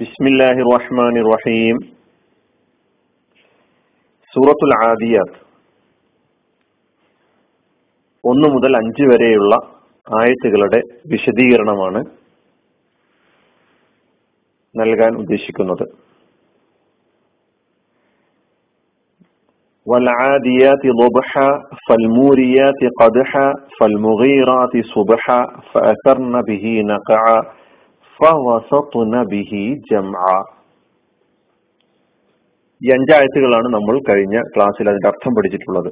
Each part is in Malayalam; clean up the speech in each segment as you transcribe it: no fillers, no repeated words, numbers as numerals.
ബിസ്മില്ലാഹിർ റഹ്മാനിർ റഹീം. സൂറത്തുൽ ആദിയാത്ത് 1 മുതൽ 5 വരെയുള്ള ആയത്തുകളുടെ വിശദീകരണമാണ് നൽകാൻ ഉദ്ദേശിക്കുന്നത്. والعاديات ضبحا فالموريات قدحا فالمغيرات صبحا فأثرن به نقعا فوسطن به جمعا. ഈ 5 ആയത്തുകളാണ് നമ്മൾ കഴിഞ്ഞ ക്ലാസ്സിൽ അതിന്റെ അർത്ഥം പഠിച്ചിട്ടുള്ളത്.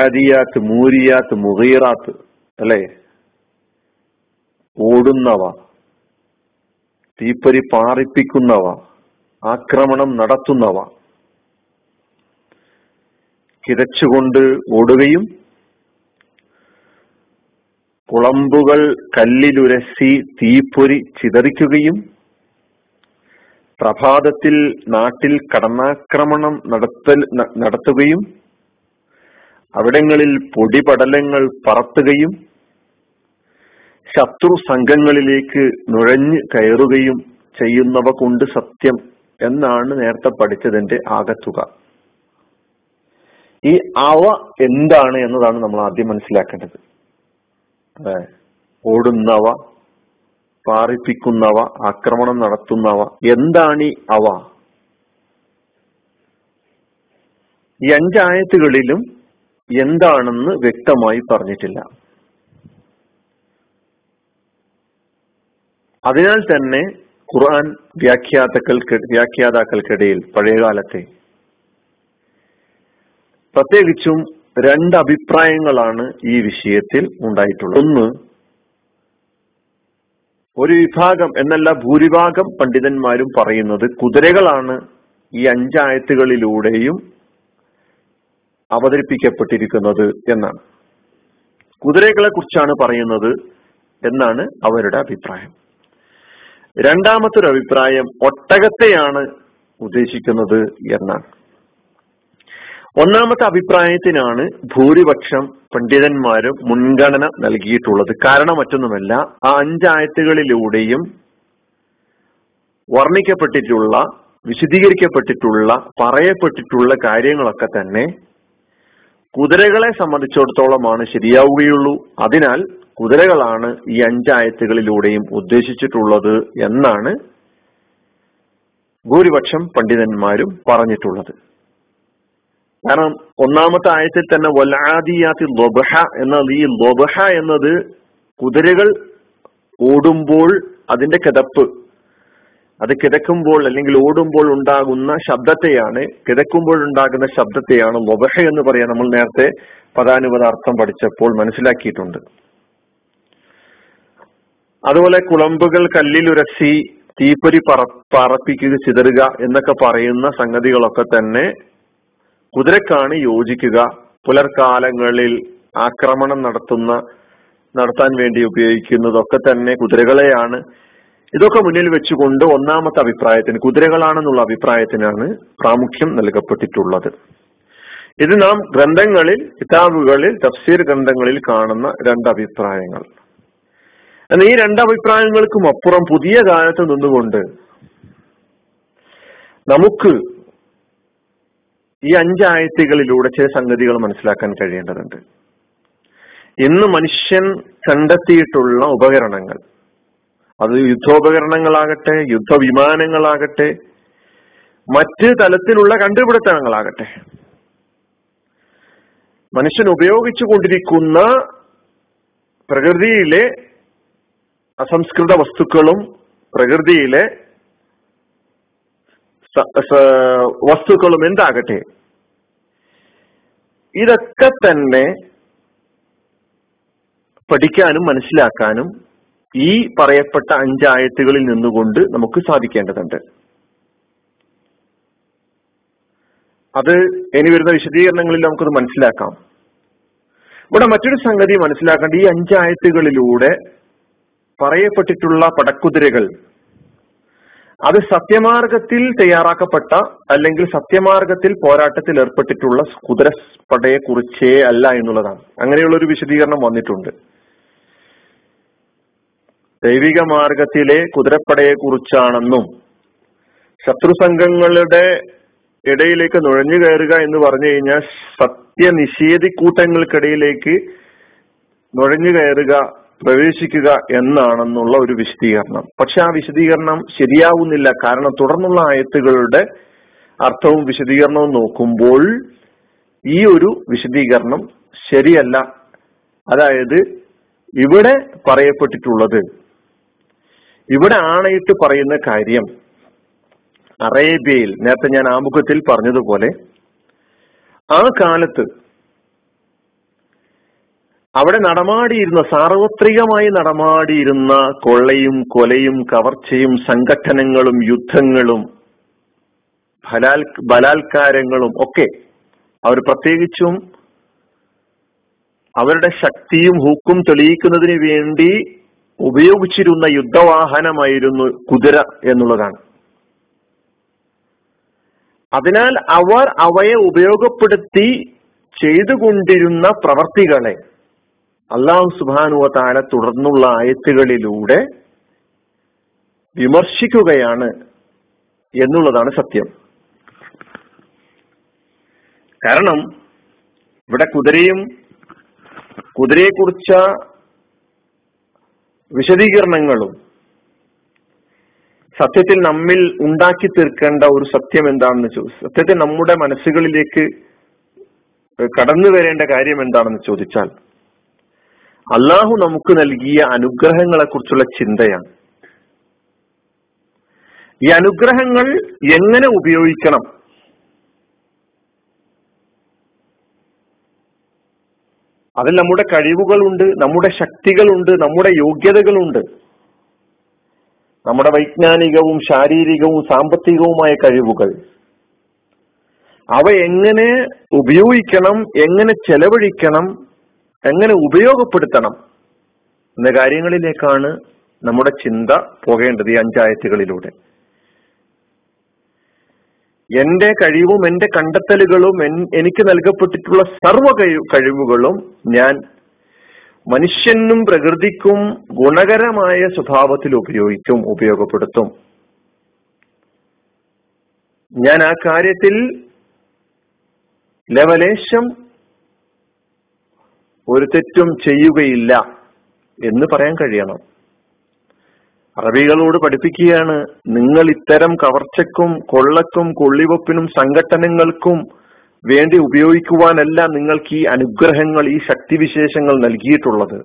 ആദിയാത്ത്, മൂരിയാത്ത്, മുഗീറാത്ത് അല്ലെ, ഓടുന്നവ, തീപ്പരി പാറിപ്പിക്കുന്നവ, ആക്രമണം നടത്തുന്നവ, കിതച്ചുകൊണ്ട് ഓടുകയും കുളമ്പുകൾ കല്ലിലുരസി തീപ്പൊരി ചിതറിക്കുകയും പ്രഭാതത്തിൽ നാട്ടിൽ കടന്നാക്രമണം നടത്തുകയും അവിടങ്ങളിൽ പൊടിപടലങ്ങൾ പറത്തുകയും ശത്രു സംഘങ്ങളിലേക്ക് നുഴഞ്ഞു കയറുകയും ചെയ്യുന്നവ കൊണ്ട് സത്യം എന്നാണ് നേരത്തെ പഠിച്ചതിന്റെ ആകത്തുക. ഈ അവ എന്താണ് എന്നതാണ് നമ്മൾ ആദ്യം മനസ്സിലാക്കേണ്ടത്. ഓടുന്നവ, പാറിപ്പിക്കുന്നവ, ആക്രമണം നടത്തുന്നവ, എന്താണ് ഈ അവ? ഈ 5 ആയത്തുകളിലും എന്താണെന്ന് വ്യക്തമായി പറഞ്ഞിട്ടില്ല. അതിനാൽ തന്നെ ഖുർആൻ വ്യാഖ്യാതാക്കൾക്കിടയിൽ പഴയകാലത്തെ പ്രത്യേകിച്ചും 2 അഭിപ്രായങ്ങളാണ് ഈ വിഷയത്തിൽ ഉണ്ടായിട്ടുള്ളത്. ഒന്ന്, ഒരു വിഭാഗം എന്നല്ല ഭൂരിഭാഗം പണ്ഡിതന്മാരും പറയുന്നത് കുതിരകളാണ് ഈ 5 ആയത്തുകളിലൂടെയും അവതരിപ്പിക്കപ്പെട്ടിരിക്കുന്നത് എന്നാണ്, കുതിരകളെ കുറിച്ചാണ് പറയുന്നത് എന്നാണ് അവരുടെ അഭിപ്രായം. രണ്ടാമത്തൊരു അഭിപ്രായം ഒട്ടകത്തെയാണ് ഉദ്ദേശിക്കുന്നത് എന്നാണ്. 1-മത്തെ അഭിപ്രായത്തിനാണ് ഭൂരിപക്ഷം പണ്ഡിതന്മാരും മുൻഗണന നൽകിയിട്ടുള്ളത്. കാരണം മറ്റൊന്നുമല്ല, ആ 5 ആയത്തുകളിലൂടെയും വർണ്ണിക്കപ്പെട്ടിട്ടുള്ള, വിശദീകരിക്കപ്പെട്ടിട്ടുള്ള, പറയപ്പെട്ടിട്ടുള്ള കാര്യങ്ങളൊക്കെ തന്നെ കുതിരകളെ സംബന്ധിച്ചിടത്തോളമാണ് ശരിയാവുകയുള്ളൂ. അതിനാൽ കുതിരകളാണ് ഈ 5 ആയത്തുകളിലൂടെയും ഉദ്ദേശിച്ചിട്ടുള്ളത് എന്നാണ് ഭൂരിപക്ഷം പണ്ഡിതന്മാരും പറഞ്ഞിട്ടുള്ളത്. കാരണം 1-മത്തെ ആയത്തിൽ തന്നെ വലാദിയാത്തി ലൊബഹ എന്നത്, ഈ ലൊബഹ എന്നത് കുതിരകൾ ഓടുമ്പോൾ അതിന്റെ കിതപ്പ്, അത് കിതക്കുമ്പോൾ അല്ലെങ്കിൽ ഓടുമ്പോൾ ഉണ്ടാകുന്ന ശബ്ദത്തെയാണ്, കിതക്കുമ്പോൾ ഉണ്ടാകുന്ന ശബ്ദത്തെയാണ് ലൊബഹ എന്ന് പറയാൻ നമ്മൾ നേരത്തെ പദാനുപദാർത്ഥം പഠിച്ചപ്പോൾ മനസ്സിലാക്കിയിട്ടുണ്ട്. അതുപോലെ കുളമ്പുകൾ കല്ലിലുരസി തീപ്പൊരി പറപ്പിക്കുക, ചിതറുക എന്നൊക്കെ പറയുന്ന സംഗതികളൊക്കെ തന്നെ കുതിരക്കാണ് യോജിക്കുക. പുലർകാലങ്ങളിൽ ആക്രമണം നടത്താൻ വേണ്ടി ഉപയോഗിക്കുന്നതൊക്കെ തന്നെ കുതിരകളെയാണ്. ഇതൊക്കെ മുന്നിൽ വെച്ചുകൊണ്ട് 1-മത്തെ അഭിപ്രായത്തിന് കുതിരകളാണെന്നുള്ള അഭിപ്രായത്തിനാണ് പ്രാമുഖ്യം നൽകപ്പെട്ടിട്ടുള്ളത്. ഇത് നാം ഗ്രന്ഥങ്ങളിൽ, കിതാബുകളിൽ, തഫ്സീർ ഗ്രന്ഥങ്ങളിൽ കാണുന്ന 2 അഭിപ്രായങ്ങൾ. എന്നാൽ ഈ 2 അഭിപ്രായങ്ങൾക്കും അപ്പുറം പുതിയ കാലത്ത് നിന്നുകൊണ്ട് നമുക്ക് ഈ 5 ആയത്തുകളിലൂടെ ചില സംഗതികൾ മനസ്സിലാക്കാൻ കഴിയേണ്ടതുണ്ട്. ഇന്ന് മനുഷ്യൻ കണ്ടെത്തിയിട്ടുള്ള ഉപകരണങ്ങൾ, അത് യുദ്ധോപകരണങ്ങളാകട്ടെ, യുദ്ധവിമാനങ്ങളാകട്ടെ, മറ്റ് തലത്തിലുള്ള കണ്ടുപിടുത്തങ്ങളാകട്ടെ, മനുഷ്യൻ ഉപയോഗിച്ചു കൊണ്ടിരിക്കുന്ന പ്രകൃതിയിലെ അസംസ്കൃത വസ്തുക്കളും പ്രകൃതിയിലെ വസ്തുക്കളും എന്താകട്ടെ, ഇതൊക്കെ തന്നെ പഠിക്കാനും മനസ്സിലാക്കാനും ഈ പറയപ്പെട്ട 5 ആയത്തുകളിൽ നിന്നുകൊണ്ട് നമുക്ക് സാധിക്കേണ്ടതുണ്ട്. അത് ഇനി വരുന്ന വിശദീകരണങ്ങളിൽ നമുക്കത് മനസ്സിലാക്കാം. ഇവിടെ മറ്റൊരു സംഗതി മനസ്സിലാക്കേണ്ട, ഈ 5 ആയത്തുകളിലൂടെ പറയപ്പെട്ടിട്ടുള്ള പടക്കുതിരകൾ അത് സത്യമാർഗത്തിൽ തയ്യാറാക്കപ്പെട്ട അല്ലെങ്കിൽ സത്യമാർഗത്തിൽ പോരാട്ടത്തിൽ ഏർപ്പെട്ടിട്ടുള്ള കുതിരപ്പടയെ കുറിച്ചേ അല്ല എന്നുള്ളതാണ്. അങ്ങനെയുള്ള ഒരു വിശദീകരണം വന്നിട്ടുണ്ട്. ദൈവിക മാർഗത്തിലെ കുതിരപ്പടയെ കുറിച്ചാണെന്നും ശത്രുസംഘങ്ങളുടെ ഇടയിലേക്ക് നുഴഞ്ഞു കയറുക എന്ന് പറഞ്ഞു കഴിഞ്ഞാൽ സത്യനിഷേധി കൂട്ടങ്ങൾക്കിടയിലേക്ക് നുഴഞ്ഞു കയറുക, പ്രവേശിക്കുക എന്നാണെന്നുള്ള ഒരു വിശദീകരണം. പക്ഷെ ആ വിശദീകരണം ശരിയാവുന്നില്ല. കാരണം തുടർന്നുള്ള ആയത്തുകളുടെ അർത്ഥവും വിശദീകരണവും നോക്കുമ്പോൾ ഈ ഒരു വിശദീകരണം ശരിയല്ല. അതായത് ഇവിടെ പറയപ്പെട്ടിട്ടുള്ളത്, ഇവിടെ ആണയിട്ട് പറയുന്ന കാര്യം, അറേബ്യയിൽ നേരത്തെ ഞാൻ ആമുഖത്തിൽ പറഞ്ഞതുപോലെ ആ കാലത്ത് അവിടെ നടമാടിയിരുന്ന, സാർവത്രികമായി നടമാടിയിരുന്ന കൊള്ളയും കൊലയും കവർച്ചയും സംഘടനകളും യുദ്ധങ്ങളും ബലാത്കാരങ്ങളും ഒക്കെ അവർ പ്രത്യേകിച്ചും അവരുടെ ശക്തിയും ഹൂക്കും തെളിയിക്കുന്നതിന് വേണ്ടി ഉപയോഗിച്ചിരുന്ന യുദ്ധവാഹനമായിരുന്നു കുതിര എന്നുള്ളതാണ്. അതിനാൽ അവർ അവയെ ഉപയോഗപ്പെടുത്തി ചെയ്തുകൊണ്ടിരുന്ന പ്രവർത്തികളെ അല്ലാഹു സുബ്ഹാനഹു വ തആല തുടർന്നുള്ള ആയത്തുകളിലൂടെ വിമർശിക്കുകയാണ് എന്നുള്ളതാണ് സത്യം. കാരണം ഇവിടെ കുതിരയെക്കുറിച്ച വിശദീകരണങ്ങളും സത്യത്തിൽ നമ്മിൽ ഉണ്ടാക്കി തീർക്കേണ്ട ഒരു സത്യം എന്താണെന്ന് ചോദിച്ചു, സത്യത്തിൽ നമ്മുടെ മനസ്സുകളിലേക്ക് കടന്നു വരേണ്ട കാര്യം എന്താണെന്ന് ചോദിച്ചാൽ അല്ലാഹു നമുക്ക് നൽകിയ അനുഗ്രഹങ്ങളെ കുറിച്ചുള്ള ചിന്തയാണ്. ഈ അനുഗ്രഹങ്ങൾ എങ്ങനെ ഉപയോഗിക്കണം, അതിൽ നമ്മുടെ കഴിവുകളുണ്ട്, നമ്മുടെ ശക്തികളുണ്ട്, നമ്മുടെ യോഗ്യതകളുണ്ട്, നമ്മുടെ വൈജ്ഞാനികവും ശാരീരികവും സാമ്പത്തികവുമായ കഴിവുകൾ, അവ എങ്ങനെ ഉപയോഗിക്കണം, എങ്ങനെ ചെലവഴിക്കണം, എങ്ങനെ ഉപയോഗപ്പെടുത്തണം എന്ന കാര്യങ്ങളിലേക്കാണ് നമ്മുടെ ചിന്ത പോകേണ്ടത്. ഈ അഞ്ചായത്തുകളിലൂടെ എന്റെ കഴിവും എന്റെ കണ്ടെത്തലുകളും എനിക്ക് നൽകപ്പെട്ടിട്ടുള്ള സർവ്വ കഴിവുകളും ഞാൻ മനുഷ്യനും പ്രകൃതിക്കും ഗുണകരമായ സ്വഭാവത്തിൽ ഉപയോഗപ്പെടുത്തും. ഞാൻ ആ കാര്യത്തിൽ ലവലേശം ഒരു തെറ്റും ചെയ്യുകയില്ല എന്ന് പറയാൻ കഴിയണം. അറബികളോട് പഠിപ്പിക്കുകയാണ്, നിങ്ങൾ ഇത്തരം കവർച്ചക്കും കൊള്ളക്കും കൊള്ളിവെപ്പിനും സംഘട്ടനങ്ങൾക്കും വേണ്ടി ഉപയോഗിക്കുവാനല്ല നിങ്ങൾക്ക് ഈ അനുഗ്രഹങ്ങൾ, ഈ ശക്തിവിശേഷങ്ങൾ നൽകിയിട്ടുള്ളത്.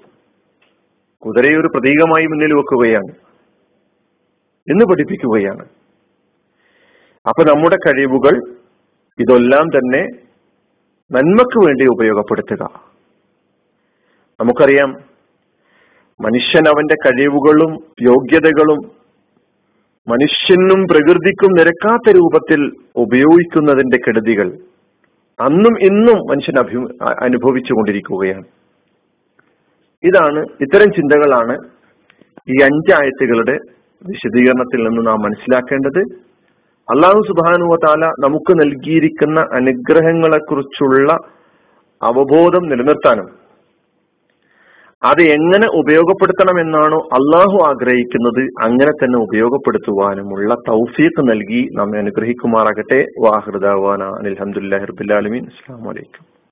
കുതിരയെ ഒരു പ്രതീകമായി മുന്നിൽ വെക്കുകയാണ് എന്ന് പഠിപ്പിക്കുകയാണ്. അപ്പൊ നമ്മുടെ കഴിവുകൾ ഇതെല്ലാം തന്നെ നന്മക്ക് വേണ്ടി ഉപയോഗപ്പെടുത്തുക. നമുക്കറിയാം, മനുഷ്യൻ അവന്റെ കഴിവുകളും യോഗ്യതകളും മനുഷ്യനും പ്രകൃതിക്കും നിരക്കാത്ത രൂപത്തിൽ ഉപയോഗിക്കുന്നതിന്റെ കെടുതികൾ അന്നും ഇന്നും മനുഷ്യൻ അനുഭവിച്ചു കൊണ്ടിരിക്കുകയാണ്. ഇതാണ്, ഇത്തരം ചിന്തകളാണ് ഈ അഞ്ചായത്തുകളുടെ വിശദീകരണത്തിൽ നിന്ന് നാം മനസ്സിലാക്കേണ്ടത്. അല്ലാഹു സുബ്ഹാനഹു വ തആല നമുക്ക് നൽകിയിരിക്കുന്ന അനുഗ്രഹങ്ങളെക്കുറിച്ചുള്ള അവബോധം നിലനിർത്താനും അത് എങ്ങനെ ഉപയോഗപ്പെടുത്തണമെന്നാണോ അല്ലാഹു ആഗ്രഹിക്കുന്നത് അങ്ങനെ തന്നെ ഉപയോഗപ്പെടുത്തുവാനുമുള്ള തൗഫീഖ് നൽകി നമ്മെ അനുഗ്രഹിക്കുമാറാകട്ടെ. വാഹിർ ദഅ്വാനാ അൽഹംദുലില്ലാഹി റബ്ബിൽ ആലമീൻ. അസ്സലാമു അലൈക്കും.